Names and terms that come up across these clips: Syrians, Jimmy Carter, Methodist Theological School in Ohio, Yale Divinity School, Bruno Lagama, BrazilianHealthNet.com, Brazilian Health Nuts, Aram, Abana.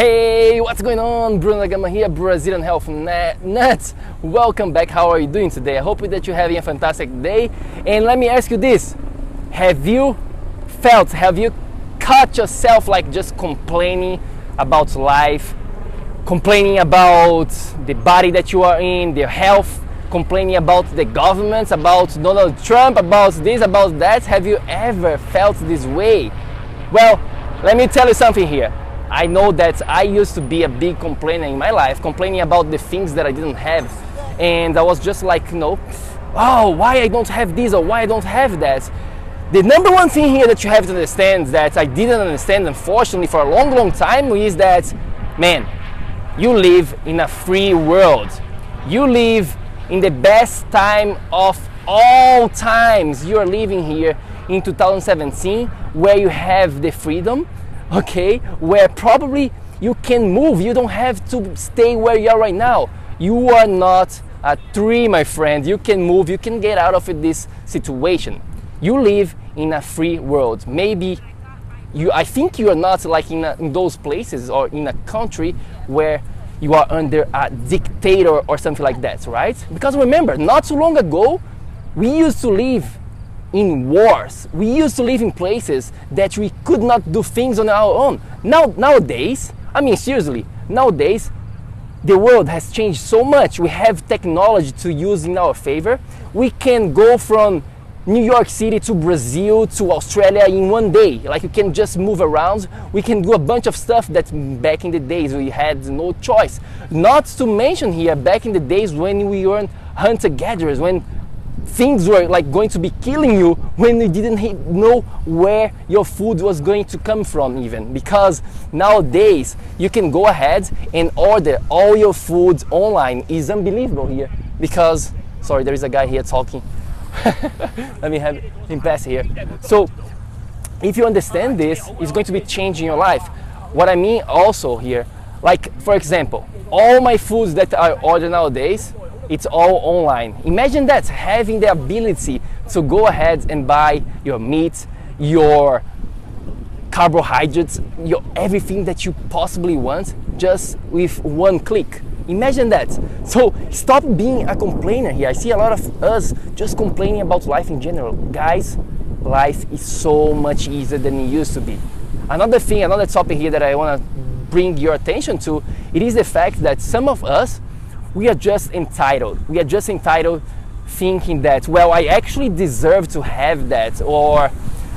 Hey, what's going on? Bruno Lagama here, Brazilian Health Nuts. Welcome back. How are you doing today? I hope that you're having a fantastic day. And let me ask you this. Have you caught yourself like just complaining about life, complaining about the body that you are in, their health, complaining about the government, about Donald Trump, about this, about that? Have you ever felt this way? Well, let me tell you something here. I know that I used to be a big complainer in my life, complaining about the things that I didn't have. And I was just like, oh, why I don't have this or why I don't have that. The number one thing here that you have to understand, that I didn't understand, unfortunately, for a long, long time, is that, man, you live in a free world. You live in the best time of all times. You are living here in 2017, where you have the freedom, okay, where probably you can move. You don't have to stay where you are right now. You are not a tree, my friend. You can move. You can get out of this situation. You live in a free world. Maybe I think you are not like in those places or in a country where you are under a dictator or something like that, right? Because remember, not so long ago, we used to live in wars. We used to live in places that we could not do things on our own. Nowadays, I mean seriously, nowadays the world has changed so much. We have technology to use in our favor. We can go from New York City to Brazil to Australia in one day. Like, you can just move around. We can do a bunch of stuff that back in the days we had no choice. Not to mention here, back in the days when we were hunter-gatherers, when things were like going to be killing you, when you didn't know where your food was going to come from even. Because nowadays you can go ahead and order all your food online. It's unbelievable here because, sorry, there is a guy here talking. Let me have him pass here. So if you understand this, it's going to be changing your life. What I mean also here, like, for example, all my foods that I order nowadays, it's all online. Imagine that, having the ability to go ahead and buy your meat, your carbohydrates, your everything that you possibly want, just with one click. Imagine that. So stop being a complainer here. I see a lot of us just complaining about life in general. Guys, life is so much easier than it used to be. Another thing, another topic here that I want to bring your attention to, it is the fact that some of us, we are just entitled. We are just entitled, thinking that, well, I actually deserve to have that. Or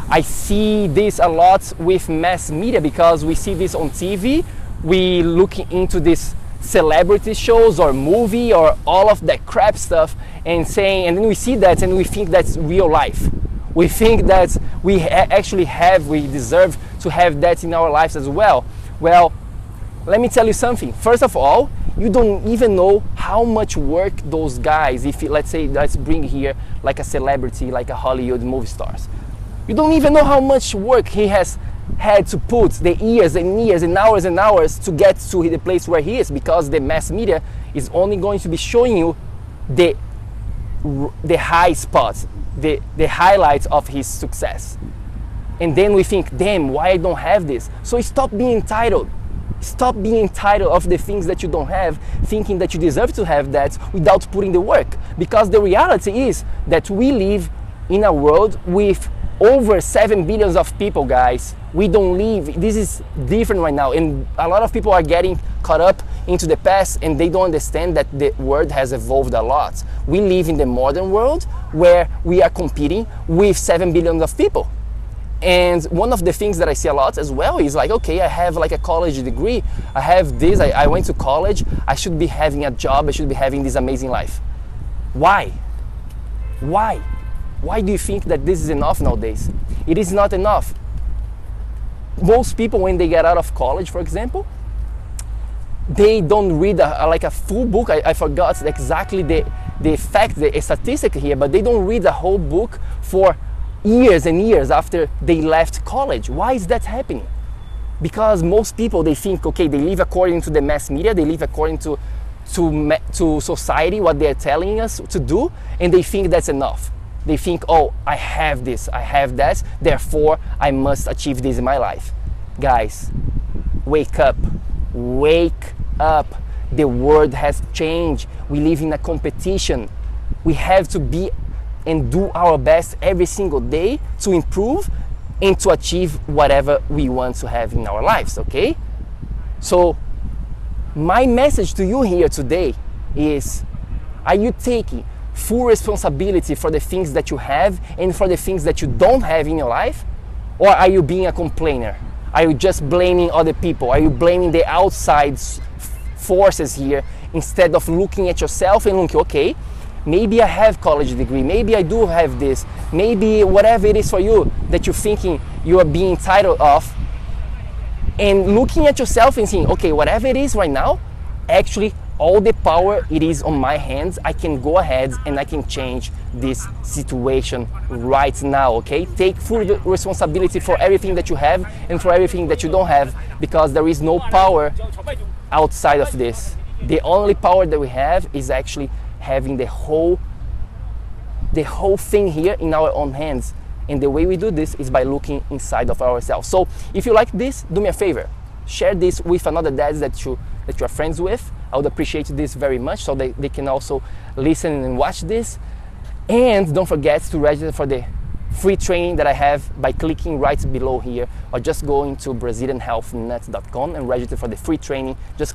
I see this a lot with mass media because we see this on TV. We look into this celebrity shows or movie or all of that crap stuff and saying, and then we see that and we think that's real life. We think that we actually have, we deserve to have that in our lives as well. Well, let me tell you something. First of all, you don't even know how much work those guys, if let's say, let's bring here like a celebrity, like a Hollywood movie stars. You don't even know how much work he has had to put, the years and years and hours to get to the place where he is, because the mass media is only going to be showing you the high spots, the highlights of his success. And then we think, damn, why I don't have this? So stop being entitled. Stop being entitled of the things that you don't have, thinking that you deserve to have that without putting the work. Because the reality is that we live in a world with over 7 billion of people, guys. We don't live, this is different right now. And a lot of people are getting caught up into the past and they don't understand that the world has evolved a lot. We live in the modern world where we are competing with 7 billion of people. And one of the things that I see a lot as well is like, okay, I have like a college degree, I have this, I went to college, I should be having a job, I should be having this amazing life. Why? Why? Why do you think that this is enough nowadays? It is not enough. Most people, when they get out of college, for example, they don't read like a full book. I forgot exactly the fact, the statistic here, but they don't read the whole book for years and years after they left college. Why is that happening? Because most people, they think, okay, they live according to the mass media, they live according to society, what they're telling us to do, and they think that's enough. They think, oh, I have this, I have that, therefore I must achieve this in my life. Guys, wake up. Wake up. The world has changed. We live in a competition. We have to be and do our best every single day to improve and to achieve whatever we want to have in our lives, okay? So my message to you here today is, are you taking full responsibility for the things that you have and for the things that you don't have in your life? Or are you being a complainer? Are you just blaming other people? Are you blaming the outside forces here instead of looking at yourself and looking, okay, maybe I have college degree, maybe I do have this, maybe whatever it is for you that you're thinking you are being entitled of, and looking at yourself and saying, okay, whatever it is right now, actually all the power it is on my hands, I can go ahead and I can change this situation right now, okay? Take full responsibility for everything that you have and for everything that you don't have, because there is no power outside of this. The only power that we have is actually having the whole thing here in our own hands. And the way we do this is by looking inside of ourselves. So if you like this, do me a favor. Share this with another dad that you are friends with. I would appreciate this very much, so they can also listen and watch this. And don't forget to register for the free training that I have by clicking right below here, or just going to BrazilianHealthNet.com and register for the free training. Just